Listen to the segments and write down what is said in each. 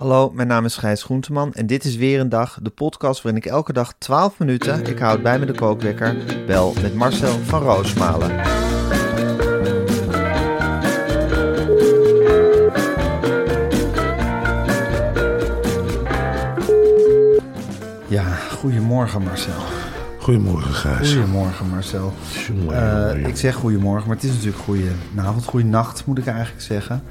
Hallo, mijn naam is Gijs Groenteman en dit is weer een dag, de podcast waarin ik elke dag 12 minuten, ik houd bij me de kookwekker, bel met Marcel van Roosmalen. Ja, goedemorgen Marcel. Goedemorgen Gijs. Goedemorgen Marcel. Ik zeg goedemorgen, maar het is natuurlijk goedenavond, goedenacht moet ik eigenlijk zeggen.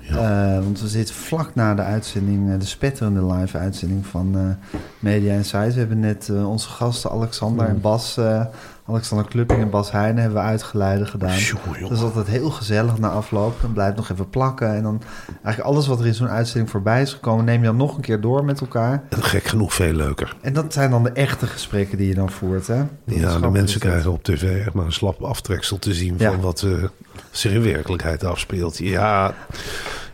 Ja. Want we zitten vlak na de uitzending, de spetterende live uitzending van Media Science. We hebben net onze gasten Alexander en Bas, Alexander Klöpping en Bas Heijne hebben we uitgeleiden gedaan. Dat is altijd heel gezellig na afloop. Dan blijft nog even plakken. En dan eigenlijk alles wat er in zo'n uitzending voorbij is gekomen, neem je dan nog een keer door met elkaar. En gek genoeg veel leuker. En dat zijn dan de echte gesprekken die je dan voert, hè? Ja, de mensen krijgen op tv echt maar een slap aftreksel te zien van wat zich in werkelijkheid afspeelt. Ja,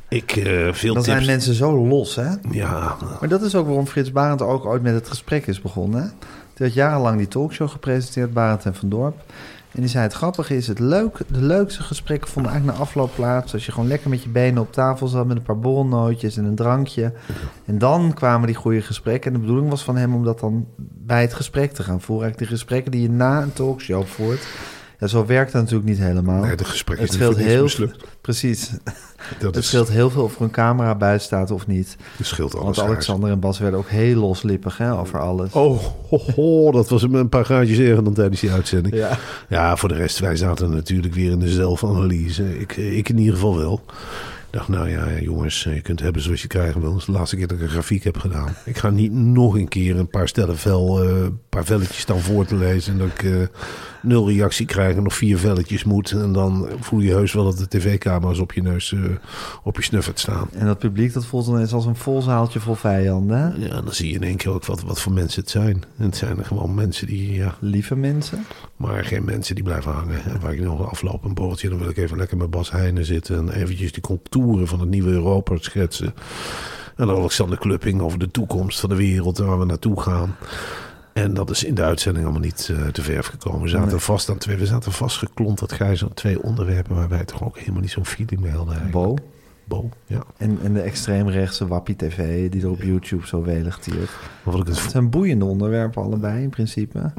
veel dan tips. Zijn mensen zo los, hè? Ja. Maar dat is ook waarom Frits Barend ook ooit met het gesprek is begonnen, hè? Die had jarenlang die talkshow gepresenteerd, Barend en van Dorp. En die zei, het grappige is, de leukste gesprekken vonden eigenlijk na afloop plaats. Als je gewoon lekker met je benen op tafel zat met een paar borrelnootjes en een drankje. En dan kwamen die goede gesprekken. En de bedoeling was van hem om dat dan bij het gesprek te gaan voeren. Eigenlijk de gesprekken die je na een talkshow voert. Ja, zo werkt dat natuurlijk niet helemaal. Nee, de gesprekken het scheelt heel veel. Precies. Het scheelt heel veel of er een camera bij staat of niet. Het scheelt alles. Want Alexander en Bas werden ook heel loslippig, hè, over alles. Oh, dat was een paar gaatjes eerder dan tijdens die uitzending. Ja, voor de rest, wij zaten natuurlijk weer in de zelfanalyse. Ik in ieder geval wel. Ik dacht, nou ja, jongens, je kunt hebben zoals je krijgen wil. Dat is de laatste keer dat ik een grafiek heb gedaan. Ik ga niet nog een keer een paar stellen paar velletjes dan voor te lezen en dat ik 0 reactie krijg en nog 4 velletjes moet. En dan voel je heus wel dat de tv-camera's op je neus, op je snuffert staan. En dat publiek, dat voelt dan eens als een vol zaaltje vol vijanden, hè? Ja, dan zie je in één keer ook wat voor mensen het zijn. En het zijn er gewoon mensen die, lieve mensen. Maar geen mensen die blijven hangen. En waar ik nog afloop een borreltje, dan wil ik even lekker met Bas Heijne zitten en eventjes die contouren van het nieuwe Europa schetsen. En dan Alexander Klöpping over de toekomst van de wereld en waar we naartoe gaan. En dat is in de uitzending allemaal niet te verf gekomen. We zaten vastgeklonterd, Gijs, aan 2 onderwerpen waar wij toch ook helemaal niet zo'n feeling mee hadden eigenlijk. Bo, ja. En de extreemrechtse Wappie TV die er op YouTube zo welig tiert. Het zijn boeiende onderwerpen allebei in principe.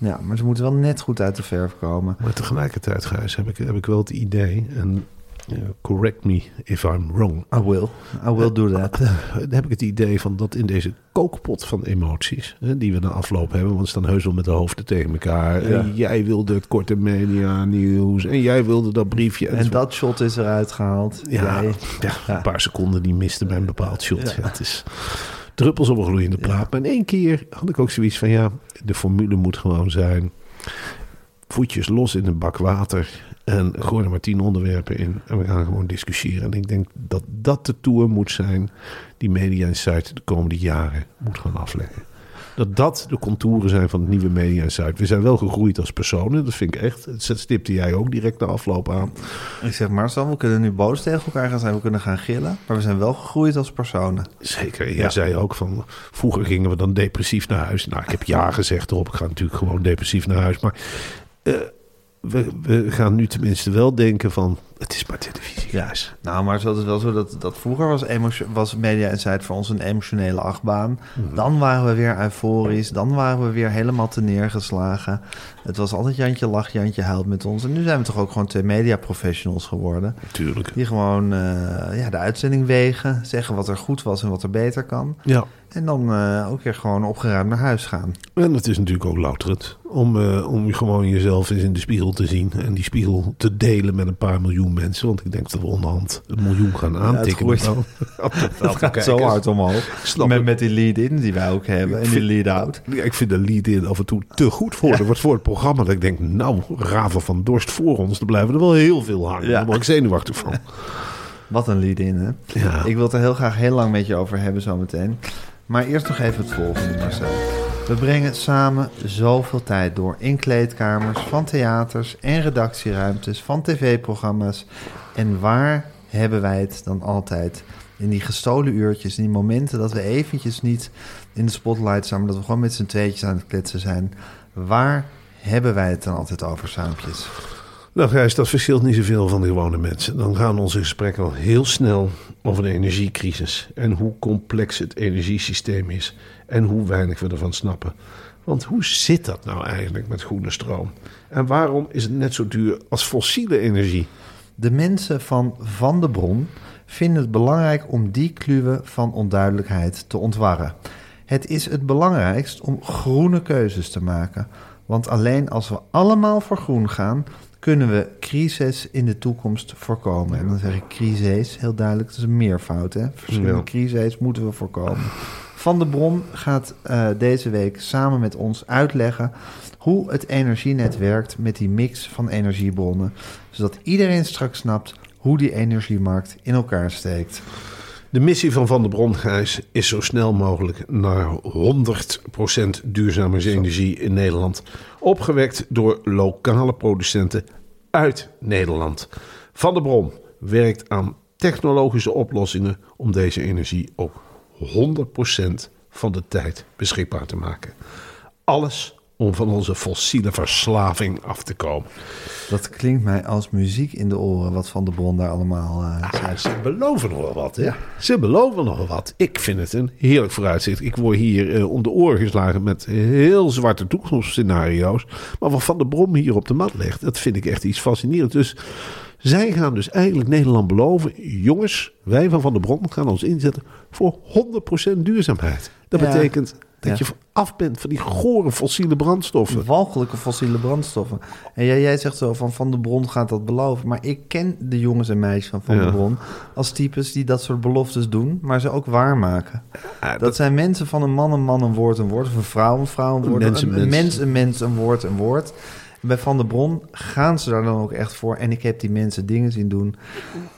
Ja, maar ze moeten wel net goed uit de verf komen. Maar tegelijkertijd, Gijs, heb ik wel het idee, en correct me if I'm wrong. I will do that. Dan heb ik het idee van dat in deze kookpot van emoties, die we na afloop hebben, want we staan heus wel met de hoofden tegen elkaar. Ja. En jij wilde het korte media nieuws en jij wilde dat briefje. En dat shot is eruit gehaald. Ja, een paar seconden die miste bij een bepaald shot. Ja. Ja, het is druppels op een gloeiende plaat. Maar in één keer had ik ook zoiets van, de formule moet gewoon zijn, voetjes los in een bak water en gooi er maar 10 onderwerpen in en we gaan gewoon discussiëren. En ik denk dat dat de tour moet zijn die Media Insight de komende jaren moet gaan afleggen. Dat de contouren zijn van het nieuwe Media Insight. We zijn wel gegroeid als personen, dat vind ik echt. Dat stipte jij ook direct na afloop aan. Ik zeg, Marcel, we kunnen nu boos tegen elkaar gaan zijn, we kunnen gaan gillen, maar we zijn wel gegroeid als personen. Zeker, jij zei ook van, vroeger gingen we dan depressief naar huis. Nou, ik heb ja gezegd erop, ik ga natuurlijk gewoon depressief naar huis, maar we gaan nu tenminste wel denken van, Het is maar televisie. Ja. Nou, maar het was wel zo dat vroeger was Media Science voor ons een emotionele achtbaan. Mm-hmm. Dan waren we weer euforisch. Dan waren we weer helemaal te neergeslagen. Het was altijd Jantje lacht, Jantje huilt met ons. En nu zijn we toch ook gewoon twee media professionals geworden. Tuurlijk. Die gewoon de uitzending wegen. Zeggen wat er goed was en wat er beter kan. Ja. En dan ook weer gewoon opgeruimd naar huis gaan. En dat is natuurlijk ook louterend. Om gewoon jezelf eens in de spiegel te zien. En die spiegel te delen met een paar miljoen mensen. Want ik denk dat we onderhand 1 miljoen gaan aantikken. Ja, dat gaat zo hard omhoog. Met die lead-in die wij ook hebben. En die lead-out. Ja, ik vind de lead-in af en toe te goed voor. Dat wordt voor het programma. Dat ik denk, nou, Raven van Dorst voor ons. Dan blijven er wel heel veel hangen. Ja. Daar ben ik zenuwachtig van. Wat een lead-in, hè? Ja. Ik wil het er heel graag heel lang met je over hebben zometeen. Maar eerst nog even het volgende, Marcel. We brengen samen zoveel tijd door in kleedkamers, van theaters en redactieruimtes, van tv-programma's. En waar hebben wij het dan altijd? In die gestolen uurtjes, in die momenten dat we eventjes niet in de spotlight staan, maar dat we gewoon met z'n tweetjes aan het kletsen zijn. Waar hebben wij het dan altijd over, saampjes? Nou Gijs, dat verschilt niet zoveel van de gewone mensen. Dan gaan onze gesprekken al heel snel over de energiecrisis. En hoe complex het energiesysteem is. En hoe weinig we ervan snappen. Want hoe zit dat nou eigenlijk met groene stroom? En waarom is het net zo duur als fossiele energie? De mensen van Vandebron vinden het belangrijk om die kluwen van onduidelijkheid te ontwarren. Het is het belangrijkst om groene keuzes te maken. Want alleen als we allemaal voor groen gaan, kunnen we crises in de toekomst voorkomen. En dan zeg ik crises, heel duidelijk, dat is een meervoud. Hè? Verschillende crises moeten we voorkomen. Van der Bron gaat deze week samen met ons uitleggen hoe het energienet werkt met die mix van energiebronnen. Zodat iedereen straks snapt hoe die energiemarkt in elkaar steekt. De missie van Van der Bron, Gijs, is zo snel mogelijk naar 100% duurzame energie in Nederland. Opgewekt door lokale producenten uit Nederland. Van der Bron werkt aan technologische oplossingen om deze energie ook 100% van de tijd beschikbaar te maken. Alles om van onze fossiele verslaving af te komen. Dat klinkt mij als muziek in de oren, wat Van der Bron daar allemaal zegt. Ze beloven nog wel wat, hè? Ja. Ze beloven nog wel wat. Ik vind het een heerlijk vooruitzicht. Ik word hier om de oren geslagen met heel zwarte toekomstscenario's. Maar wat Van der Bron hier op de mat legt, dat vind ik echt iets fascinerends. Dus zij gaan dus eigenlijk Nederland beloven, jongens, wij van der Bron gaan ons inzetten voor 100% duurzaamheid. Dat betekent dat je af bent van die gore fossiele brandstoffen. Walgelijke fossiele brandstoffen. En jij zegt zo van der Bron gaat dat beloven. Maar ik ken de jongens en meisjes van der Bron als types die dat soort beloftes doen, maar ze ook waarmaken. Ja, dat zijn mensen van een man een woord, of een vrouw een woord, een mens een woord, een woord. Bij Van der Bron gaan ze daar dan ook echt voor. En ik heb die mensen dingen zien doen.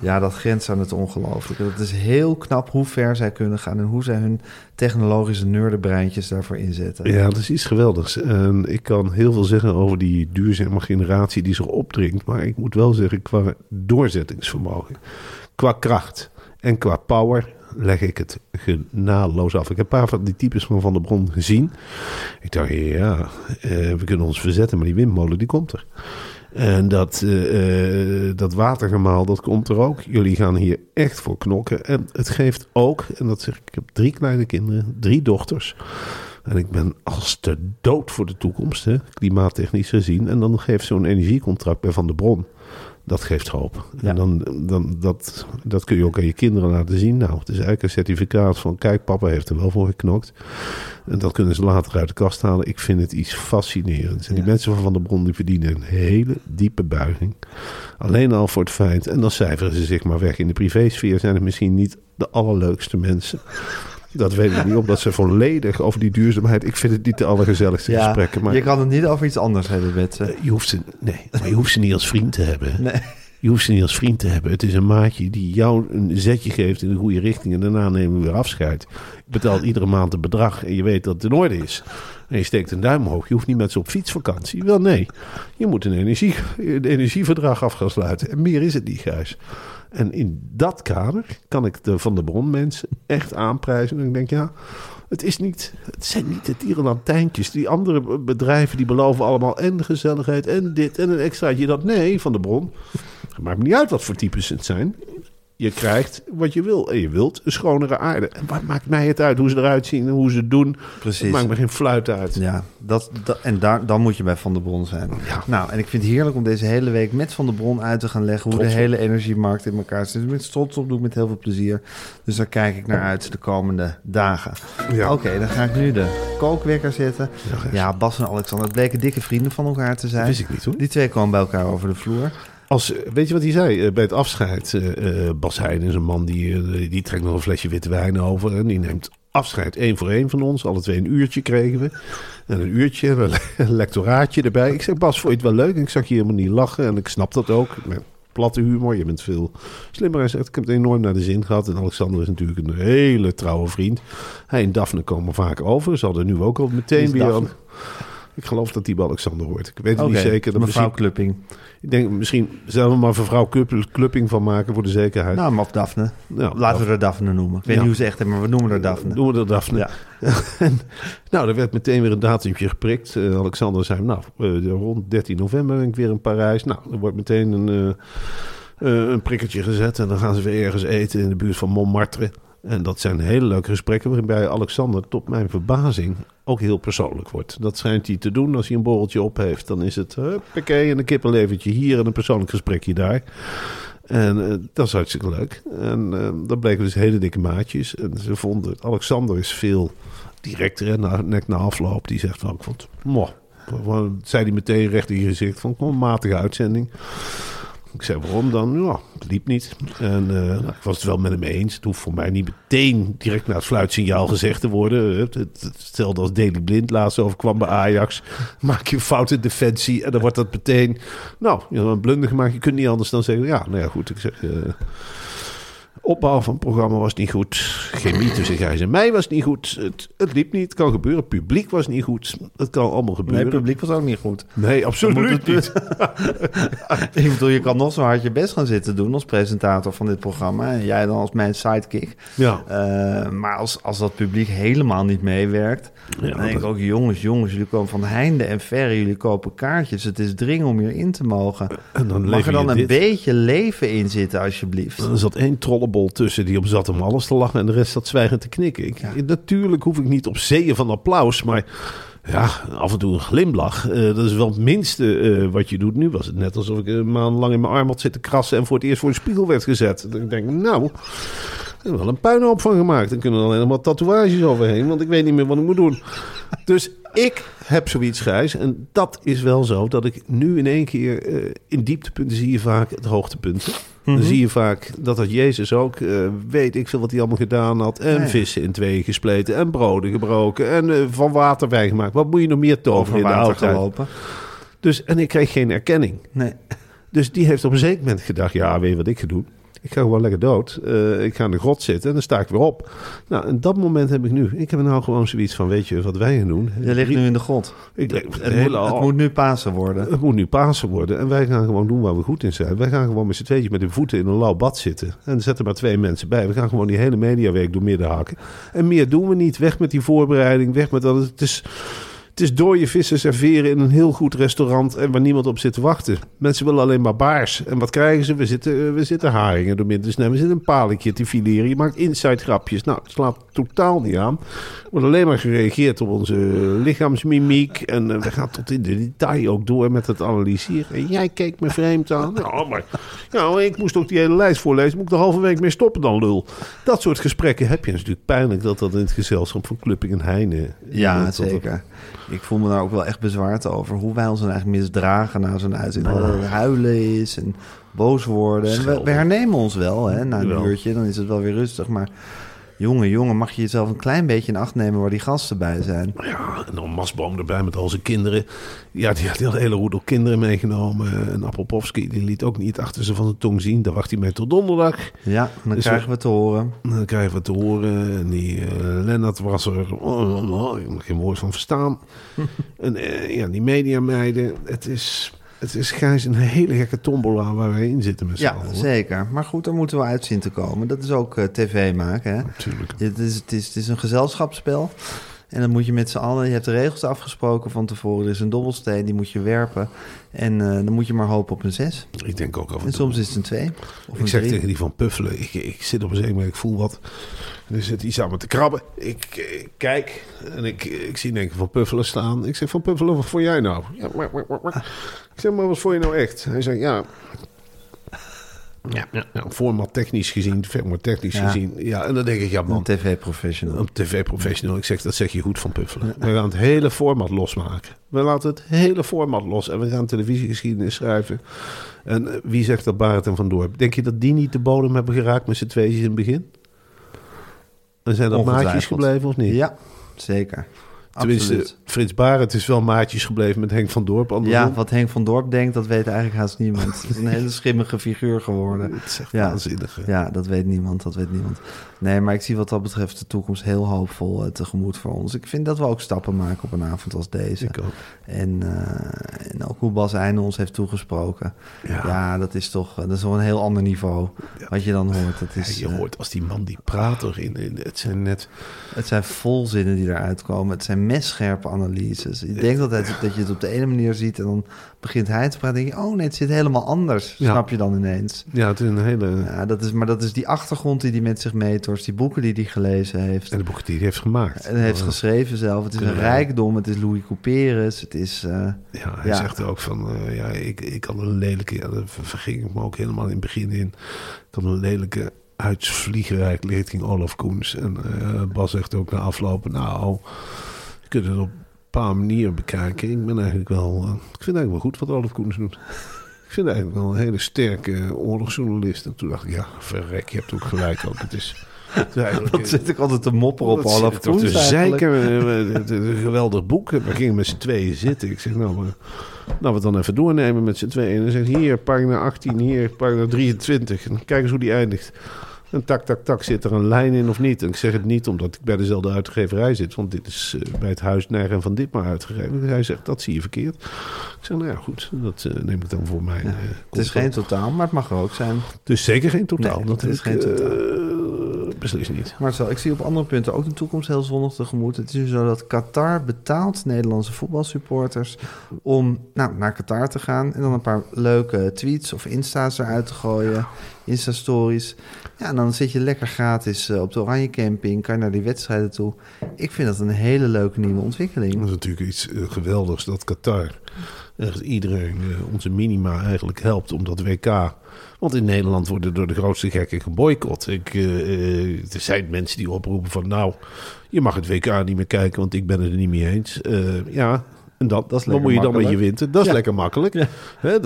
Ja, dat grenst aan het ongelooflijke. Dat is heel knap hoe ver zij kunnen gaan en hoe zij hun technologische nerdenbreintjes daarvoor inzetten. Ja, dat is iets geweldigs. En ik kan heel veel zeggen over die duurzame generatie die zich opdringt. Maar ik moet wel zeggen, qua doorzettingsvermogen, qua kracht en qua power leg ik het genadeloos af. Ik heb een paar van die types van Van der Bron gezien. Ik dacht, we kunnen ons verzetten, maar die windmolen, die komt er. En dat watergemaal, dat komt er ook. Jullie gaan hier echt voor knokken. En het geeft ook, en dat zeg ik, ik heb 3 kleine kinderen, 3 dochters. En ik ben als te dood voor de toekomst, hè, klimaattechnisch gezien. En dan geeft zo'n energiecontract bij Van der Bron, dat geeft hoop. Ja. En dan dat kun je ook aan je kinderen laten zien. Nou, het is eigenlijk een certificaat van, kijk, papa heeft er wel voor geknokt. En dat kunnen ze later uit de kast halen. Ik vind het iets fascinerends. En die mensen van der Bron, die verdienen een hele diepe buiging. Alleen al voor het feit, en dan cijferen ze zich maar weg. In de privésfeer zijn het misschien niet de allerleukste mensen. Dat weet ik niet, omdat ze volledig over die duurzaamheid. Ik vind het niet de allergezelligste gesprekken. Maar je kan het niet over iets anders hebben, Betse. Je hoeft ze niet als vriend te hebben. Nee. Je hoeft ze niet als vriend te hebben. Het is een maatje die jou een zetje geeft in de goede richting en daarna nemen we weer afscheid. Je betaalt iedere maand een bedrag en je weet dat het in orde is. En je steekt een duim omhoog. Je hoeft niet met ze op fietsvakantie. Wel, nee. Je moet een energieverdrag af gaan sluiten. En meer is het niet, Gijs. En in dat kader kan ik de Van der Bron mensen echt aanprijzen. En ik denk, het zijn niet de tierenlantijntjes. Die andere bedrijven die beloven allemaal en gezelligheid en dit en een extraatje. Dat, nee, Van der Bron. Maakt me niet uit wat voor types het zijn. Je krijgt wat je wil. En je wilt een schonere aarde. En wat maakt mij het uit? Hoe ze eruit zien, hoe ze het doen. Precies. Het maakt me geen fluit uit. Ja, dan moet je bij Van der Bron zijn. Ja. Nou, en ik vind het heerlijk om deze hele week met Van der Bron uit te gaan leggen... hoe de hele energiemarkt in elkaar zit. Met trots op, doe ik met heel veel plezier. Dus daar kijk ik naar uit de komende dagen. Ja. Oké, dan ga ik nu de kookwekker zetten. Ja, Bas en Alexander bleken dikke vrienden van elkaar te zijn. Dat wist ik niet, hoor. Die twee kwamen bij elkaar over de vloer. Weet je wat hij zei bij het afscheid? Bas Heijne is een man die trekt nog een flesje witte wijn over... en die neemt afscheid één voor één van ons. Alle twee een uurtje kregen we. En een uurtje, een lectoraatje erbij. Ik zeg, Bas, vond je het wel leuk? En ik zag je helemaal niet lachen en ik snap dat ook. Met platte humor, je bent veel slimmer. Hij zegt, ik heb het enorm naar de zin gehad. En Alexander is natuurlijk een hele trouwe vriend. Hij en Daphne komen vaak over. Ze hadden nu ook al meteen weer... Daphne? Ik geloof dat die bij Alexander hoort. Ik weet het niet zeker. Dat mevrouw Klöpping. Ik denk, misschien zullen we maar mevrouw Klöpping van maken voor de zekerheid. Nou, maar Daphne. Ja, laten we haar Daphne noemen. Ik weet niet hoe ze echt hebben, maar we noemen haar Daphne. Noemen we haar Daphne. Ja. En, nou, er werd meteen weer een datumpje geprikt. Alexander zei, rond 13 november ben ik weer in Parijs. Nou, er wordt meteen een prikkertje gezet. En dan gaan ze weer ergens eten in de buurt van Montmartre. En dat zijn hele leuke gesprekken waarbij Alexander, tot mijn verbazing, ook heel persoonlijk wordt. Dat schijnt hij te doen als hij een borreltje op heeft. Dan is het huppakee en een kippenlevertje hier en een persoonlijk gesprekje daar. En dat is hartstikke leuk. En dat bleken dus hele dikke maatjes. En ze vonden, Alexander is veel directer en net na afloop. Die zegt van, ik vond zei hij meteen recht in je gezicht van, kom, matige uitzending. Ik zei, waarom dan? Ja, het liep niet. En ik was het wel met hem eens. Het hoeft voor mij niet meteen direct naar het fluitsignaal gezegd te worden. Hetzelfde als Daley Blind laatst overkwam bij Ajax. Maak je een fout in defensie en dan wordt dat meteen... Nou, je hebt een blunder gemaakt. Je kunt niet anders dan zeggen... Ja, nou ja, goed. Ik zeg... Opbouw van het programma was niet goed. Chemie tussen Gijs en mij was niet goed. Het liep niet. Het kan gebeuren. Publiek was niet goed. Het kan allemaal gebeuren. Nee, publiek was ook niet goed. Nee, absoluut niet. Ik bedoel, je kan nog zo hard je best gaan zitten doen als presentator van dit programma. En jij dan als mijn sidekick. Ja. Maar als dat publiek helemaal niet meewerkt... Ja, dan denk ik ook, jongens, jullie komen van heinde en verre. Jullie kopen kaartjes. Het is dringend om hierin te mogen. En dan mag er dan een beetje leven in zitten, alsjeblieft. Er zat één trollebol tussen die op zat om alles te lachen... en de rest zat zwijgend te knikken. Natuurlijk hoef ik niet op zeeën van applaus, maar... Ja, af en toe een glimlach. Dat is wel het minste wat je doet. Nu was het net alsof ik een maand lang in mijn arm had zitten krassen... en voor het eerst voor een spiegel werd gezet. En ik denk, ik heb er wel een puinhoop van gemaakt. Dan kunnen er alleen nog wat tatoeages overheen... want ik weet niet meer wat ik moet doen. Dus ik heb zoiets, Gijs. En dat is wel zo dat ik nu in één keer... in dieptepunten zie je vaak het hoogtepunten. Dan zie je vaak dat Jezus ook weet ik veel wat hij allemaal gedaan had. En vissen in tweeën gespleten en broden gebroken en van water wijn gemaakt. Wat moet je nog meer toveren in de oudheid? Dus, en ik kreeg geen erkenning. Nee. Dus die heeft op een zeker moment gedacht, ja, weet je wat ik ga doen? Ik ga gewoon lekker dood. Ik ga in de grot zitten en dan sta ik weer op. Nou, en dat moment heb ik nu. Ik heb nou gewoon zoiets van, weet je wat wij gaan doen? Je ligt nu in de grot. Het moet nu Pasen worden. Het moet nu Pasen worden. En wij gaan gewoon doen waar we goed in zijn. Wij gaan gewoon met z'n tweetjes met de voeten in een lauw bad zitten. En er zetten maar 2 mensen bij. We gaan gewoon die hele mediaweek door midden hakken. En meer doen we niet. Weg met die voorbereiding. Weg met dat. Het is dode vissen serveren in een heel goed restaurant... en waar niemand op zit te wachten. Mensen willen alleen maar baars. En wat krijgen ze? We zitten haringen door midden te snijden. We zitten een palekje te fileren. Je maakt inside grapjes. Nou, het slaat totaal niet aan. Er wordt alleen maar gereageerd op onze lichaamsmimiek. En we gaan tot in de detail ook door met het analyseren. En jij keek me vreemd aan. Maar ik moest ook die hele lijst voorlezen. Moet ik de halve week mee stoppen dan, lul? Dat soort gesprekken heb je. Het is natuurlijk pijnlijk dat in het gezelschap van Klöpping en Heijne... Ja, zeker. Ik voel me daar ook wel echt bezwaard over. Hoe wij ons dan eigenlijk misdragen na zo'n uitzending. Dat het huilen is en boos worden. En we hernemen ons wel, hè, na een uurtje. Dan is het wel weer rustig. Maar jongen, mag je jezelf een klein beetje in acht nemen... waar die gasten bij zijn. Ja, en dan Masboom erbij met al zijn kinderen. Ja, die had een hele roedel kinderen meegenomen. En Appelpofsky, die liet ook niet achter ze van de tong zien. Daar wacht hij mee tot donderdag. Ja, dan krijgen we het te horen. En die Lennart was er... ik heb geen woord van verstaan. En die mediameiden, Het is Gijs een hele gekke tombola waar wij in zitten met z'n allen. Ja, zeker. Maar goed, daar moeten we uit zien te komen. Dat is ook tv maken, hè? Natuurlijk. Het is een gezelschapsspel. En dan moet je met z'n allen, je hebt de regels afgesproken van tevoren. Er is een dobbelsteen, die moet je werpen. En dan moet je maar hopen op een 6. Ik denk ook af en toe. En soms is het een 2. Ik zeg tegen die van Puffelen, ik zit op een zeemer, ik voel wat. Er zit iets aan me te krabben. Ik kijk en ik zie denk ik van Puffelen staan. Ik zeg, van Puffelen, wat vond jij nou? Ja, ik zeg, maar wat vond je nou echt? Hij zegt, ja, format technisch gezien, ja, en dan denk ik, ja man. Een tv-professional. Ik zeg, dat zeg je goed van Puffelen. We gaan het hele format losmaken. We laten het hele format los en we gaan televisiegeschiedenis schrijven. En wie zegt dat Barend en Van Dorp? Denk je dat die niet de bodem hebben geraakt met z'n tweeën in het begin? En zijn dat maatjes gebleven of niet? Ja, zeker. Tenminste, absoluut. Frits Barend is wel maatjes gebleven met Henk van Dorp. Andersom. Ja, wat Henk van Dorp denkt, dat weet eigenlijk haast niemand. Het is een hele schimmige figuur geworden. Het is echt waanzinnig. Ja, dat weet niemand, Nee, maar ik zie wat dat betreft de toekomst heel hoopvol tegemoet voor ons. Ik vind dat we ook stappen maken op een avond als deze. Ik ook. En ook hoe Bas Heijne ons heeft toegesproken. Ja, dat is toch een heel ander niveau wat je dan hoort. Dat is, je hoort als die man die praat erin. Het zijn volzinnen die eruit komen. Het zijn messcherpe analyses. Je denkt altijd dat je het op de ene manier ziet en dan begint hij te praten. Denk je, oh nee, het zit helemaal anders. Ja. Snap je dan ineens? Ja, het is een hele. Ja, dat is die achtergrond die hij met zich meetorst, die boeken die hij gelezen heeft en de boeken die hij heeft gemaakt en heeft geschreven zelf. Het is een rijkdom. Het is Louis Couperus. Het is. Hij zegt ook van, ik had een lelijke. Ja, daar verging ik me ook helemaal in het begin in. Ik had een lelijke uitsvliegerijk lichting Olaf Koens en Bas zegt ook na afloop, je kunt het op een paar manieren bekijken. Ik vind eigenlijk wel goed wat Olaf Koens doet. Ik vind eigenlijk wel een hele sterke oorlogsjournalist. En toen dacht ik, ja, verrek, je hebt ook gelijk ook. Dat zit ik altijd te mopperen op Olaf Koens. Het is zeker een geweldig boek. We gingen met z'n tweeën zitten. Ik zeg, we het dan even doornemen met z'n tweeën. En dan zegt hier, pagina 18, hier, pagina 23. En kijk eens hoe die eindigt. En tak, zit er een lijn in of niet? En ik zeg het niet omdat ik bij dezelfde uitgeverij zit. Want dit is bij het Huis en Van Dit maar uitgegeven. Dus hij zegt, dat zie je verkeerd. Ik zeg, goed, dat neem ik dan voor mij. Ja, het is geen totaal, maar het mag er ook zijn. Dus zeker geen totaal. Nee, dat is geen totaal. Beslist niet. Marcel, ik zie op andere punten ook de toekomst heel zonnig tegemoet. Het is nu zo dat Qatar betaalt Nederlandse voetbalsupporters om naar Qatar te gaan en dan een paar leuke tweets of Insta's eruit te gooien. Insta-stories. Ja, en dan zit je lekker gratis op de Oranje Camping. Kan je naar die wedstrijden toe. Ik vind dat een hele leuke nieuwe ontwikkeling. Dat is natuurlijk iets geweldigs dat Qatar echt iedereen onze minima eigenlijk helpt om dat WK. Want in Nederland worden door de grootste gekken geboycott. Er zijn mensen die oproepen van je mag het WK niet meer kijken, want ik ben het er niet mee eens. En dat is dan moet je dan met je winter. Dat is lekker makkelijk. Ja. Hè,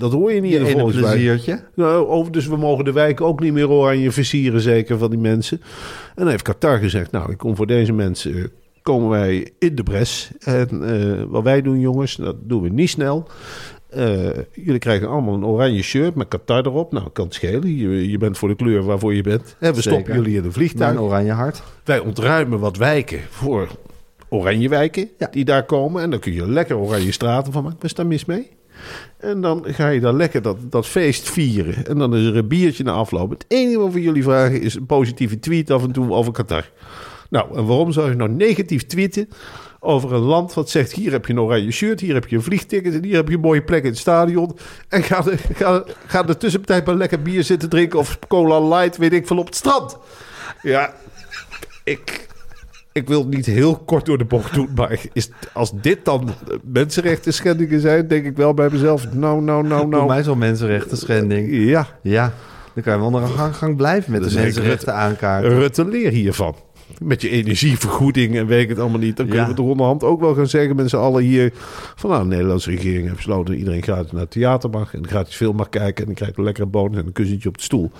dat hoor je niet in de volkswijk. Dus we mogen de wijk ook niet meer oranje versieren, zeker van die mensen. En dan heeft Qatar gezegd, ik kom voor deze mensen, komen wij in de bres. En wat wij doen, jongens, dat doen we niet snel. Jullie krijgen allemaal een oranje shirt met Qatar erop. Kan het schelen. Je bent voor de kleur waarvoor je bent. En we stoppen jullie in een vliegtuig. Een oranje hart. Wij ontruimen wat wijken voor oranje wijken die daar komen. En dan kun je lekker oranje straten van maken. Wat is daar mis mee? En dan ga je daar lekker dat feest vieren. En dan is er een biertje na afloop. Het enige wat we jullie vragen is een positieve tweet af en toe over Qatar. En waarom zou je nou negatief tweeten over een land wat zegt, hier heb je een oranje shirt, hier heb je een vliegticket en hier heb je een mooie plek in het stadion. En ga de tussentijd maar lekker bier zitten drinken of cola light, weet ik veel, op het strand. Ja, ik wil het niet heel kort door de bocht doen, maar als dit dan mensenrechten schendingen zijn, denk ik wel bij mezelf, nou. Voor mij is wel mensenrechten schending. Ja. Dan kan je wel nog een gang blijven met de mensenrechten aankaarten. Reteleer hiervan. Met je energievergoeding en weet ik het allemaal niet. Dan kunnen we het onderhand ook wel gaan zeggen met z'n allen hier. Van de Nederlandse regering heeft besloten dat iedereen gratis naar het theater mag. En gratis film mag kijken. En dan krijg je een lekkere bonus en een kussentje op de stoel.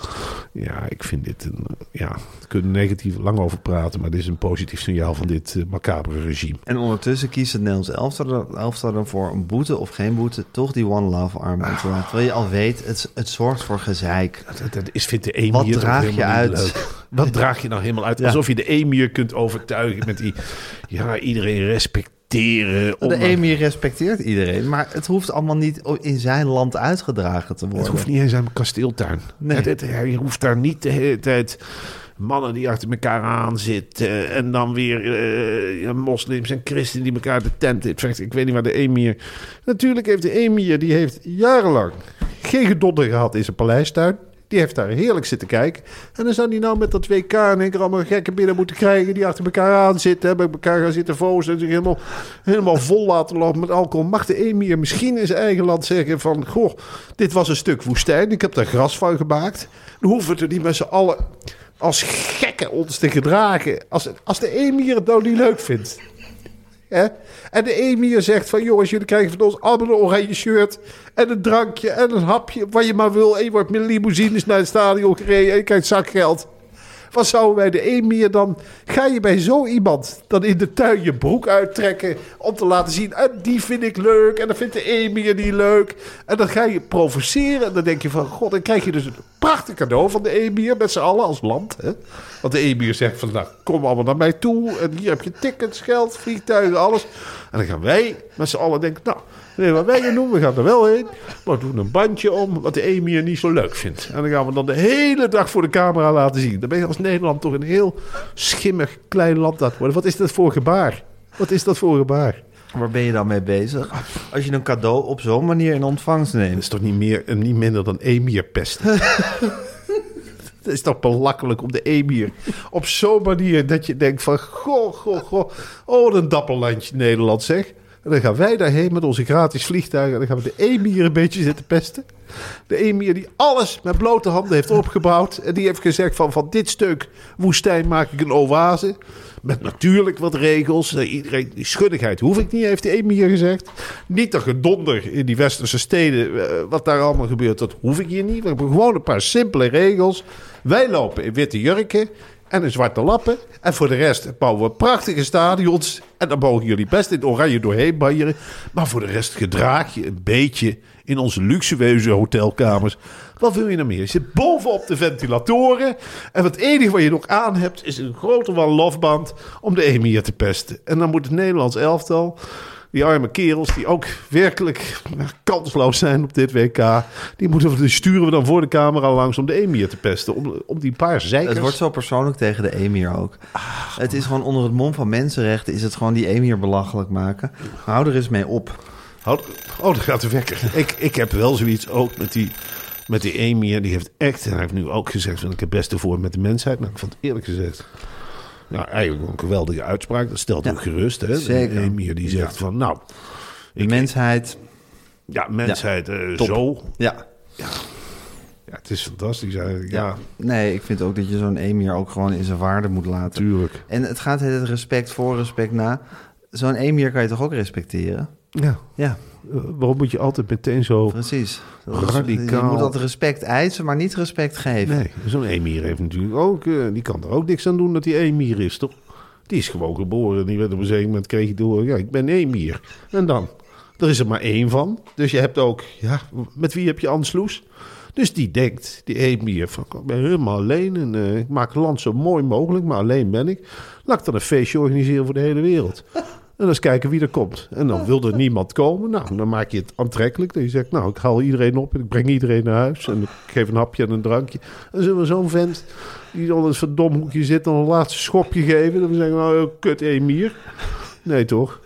Ja, ik vind dit een. Ja, we kunnen negatief lang over praten. Maar dit is een positief signaal van dit macabere regime. En ondertussen kiest het Nederlands elftal dan voor een boete of geen boete. Toch die one love armband. Terwijl je al weet, het zorgt voor gezeik. Dat vindt de emir. Wat draag je uit? Wat draag je nou helemaal uit? Alsof je de emir kunt overtuigen met die... iedereen respecteren. De emir respecteert iedereen. Maar het hoeft allemaal niet in zijn land uitgedragen te worden. Het hoeft niet in zijn kasteeltuin. Nee. Je hoeft daar niet de hele tijd... mannen die achter elkaar aan zitten. En dan weer moslims en christenen die elkaar de tent in. Ik weet niet waar de emir... Natuurlijk heeft de emir, die heeft jarenlang geen gedonder gehad in zijn paleistuin. Die heeft daar heerlijk zitten kijken. En dan zou die nou met dat WK en één keer allemaal gekken binnen moeten krijgen... die achter elkaar aan zitten, bij elkaar gaan zitten vozen... en zich helemaal vol laten lopen met alcohol. Mag de emir misschien in zijn eigen land zeggen van... goh, dit was een stuk woestijn, ik heb daar gras van gemaakt. Dan hoeven we er niet met z'n allen als gekken ons te gedragen. Als de emir het nou niet leuk vindt. Hè? En de emir zegt van... jongens, jullie krijgen van ons allemaal een oranje shirt... en een drankje en een hapje... wat je maar wil. En je wordt met limousines naar het stadion gereden... en je krijgt zakgeld. Wat zouden wij de emir dan... ga je bij zo iemand dan in de tuin je broek uittrekken... om te laten zien... en die vind ik leuk... en dan vindt de emir die leuk... en dan ga je provoceren... en dan denk je van... god, dan krijg je dus een prachtig cadeau van de emir... met z'n allen als land. Hè? Want de emir zegt van... nou, kom allemaal naar mij toe... en hier heb je tickets, geld, vliegtuigen, alles... en dan gaan wij met z'n allen denken... nou, nee, wat wij gaan doen, we gaan er wel heen... maar we doen een bandje om... wat de emir niet zo leuk vindt... en dan gaan we dan de hele dag voor de camera laten zien... dan ben je als Nederland toch een heel schimmig klein land dat worden. Wat is dat voor gebaar? Wat is dat voor gebaar? Waar ben je dan mee bezig? Als je een cadeau op zo'n manier in ontvangst neemt. Dat is toch niet minder dan emirpest? Het is toch belachelijk om de emir op zo'n manier dat je denkt van... goh, oh wat een dapper landje Nederland zeg. En dan gaan wij daarheen met onze gratis vliegtuigen... en dan gaan we de emir een beetje zitten pesten. De emir die alles met blote handen heeft opgebouwd... en die heeft gezegd van dit stuk woestijn maak ik een oase... met natuurlijk wat regels. Die schuddigheid hoef ik niet, heeft de emir gezegd. Niet dat gedonder in die westerse steden... wat daar allemaal gebeurt, dat hoef ik hier niet. We hebben gewoon een paar simpele regels. Wij lopen in witte jurken... en een zwarte lappen. En voor de rest bouwen we prachtige stadions. En dan mogen jullie best in het oranje doorheen banjeren. Maar voor de rest gedraag je een beetje in onze luxueuze hotelkamers. Wat wil je nou meer? Je zit bovenop de ventilatoren. En het enige wat je nog aan hebt is een grote one love band om de emir te pesten. En dan moet het Nederlands elftal... die arme kerels die ook werkelijk kansloos zijn op dit WK... die sturen we dan voor de camera langs om de emir te pesten. Om die paar zeikers... Het wordt zo persoonlijk tegen de emir ook. Ach, het is gewoon onder het mom van mensenrechten... is het gewoon die emir belachelijk maken. Hou er eens mee op. Oh, dat gaat de wekker. Ik heb wel zoiets ook met die emir. Die heeft echt, en hij heeft nu ook gezegd... ik heb best ervoor met de mensheid. Nou, ik vond het eerlijk gezegd... nou, eigenlijk een geweldige uitspraak. Dat stelt ook gerust. Hè? Zeker. De emir die zegt van, nou... mensheid. Ja, mensheid. Ja, zo. Ja. Ja, het is fantastisch eigenlijk. Ja. Nee, ik vind ook dat je zo'n emir ook gewoon in zijn waarde moet laten. Tuurlijk. En het gaat het respect voor, respect na. Zo'n emir kan je toch ook respecteren? Ja. Waarom moet je altijd meteen zo... Precies. Radicaal. Je moet dat respect eisen, maar niet respect geven. Nee, zo'n emir heeft natuurlijk ook... die kan er ook niks aan doen dat hij emir is, toch? Die is gewoon geboren. Die werd op een gegeven moment kreeg je door... ja, ik ben emir. En dan? Er is er maar één van. Dus je hebt ook... ja, met wie heb je ansloes? Dus die denkt, die emir, van ik ben helemaal alleen... en ik maak het land zo mooi mogelijk, maar alleen ben ik. Laat ik dan een feestje organiseren voor de hele wereld. En dan eens kijken wie er komt. En dan wil er niemand komen. Nou, dan maak je het aantrekkelijk. Dan je zegt, nou, ik haal iedereen op en ik breng iedereen naar huis. En ik geef een hapje en een drankje. En dan zullen we zo'n vent die dan eens van dom hoekje zit... dan een laatste schopje geven. Dan zeggen we, nou, kut emir. Nee, toch?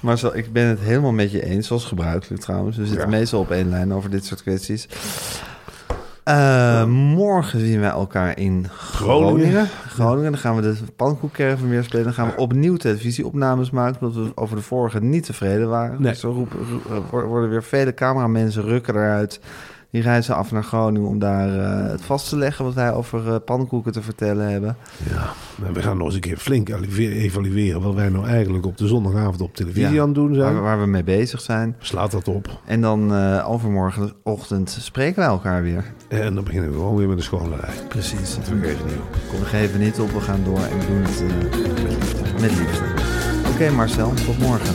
Marcel, ik ben het helemaal met je eens, zoals gebruikelijk trouwens. We zitten meestal op één lijn over dit soort kwesties. Morgen zien wij elkaar in Groningen. Dan gaan we de pannenkoekcaravan weer spelen. Dan gaan we opnieuw televisieopnames maken... omdat we over de vorige niet tevreden waren. Nee. Dus er worden weer vele cameramensen rukken eruit. Die reizen af naar Groningen om daar het vast te leggen... wat wij over pannenkoeken te vertellen hebben. Ja, en we gaan nog eens een keer flink evalueren... wat wij nou eigenlijk op de zondagavond op televisie aan het doen zijn. Waar we mee bezig zijn. Slaat dat op. En dan overmorgenochtend spreken wij elkaar weer. En dan beginnen we gewoon weer met de schone lei. Precies. We geven niet op, we gaan door en we doen het met liefde. Oké, Marcel, tot morgen.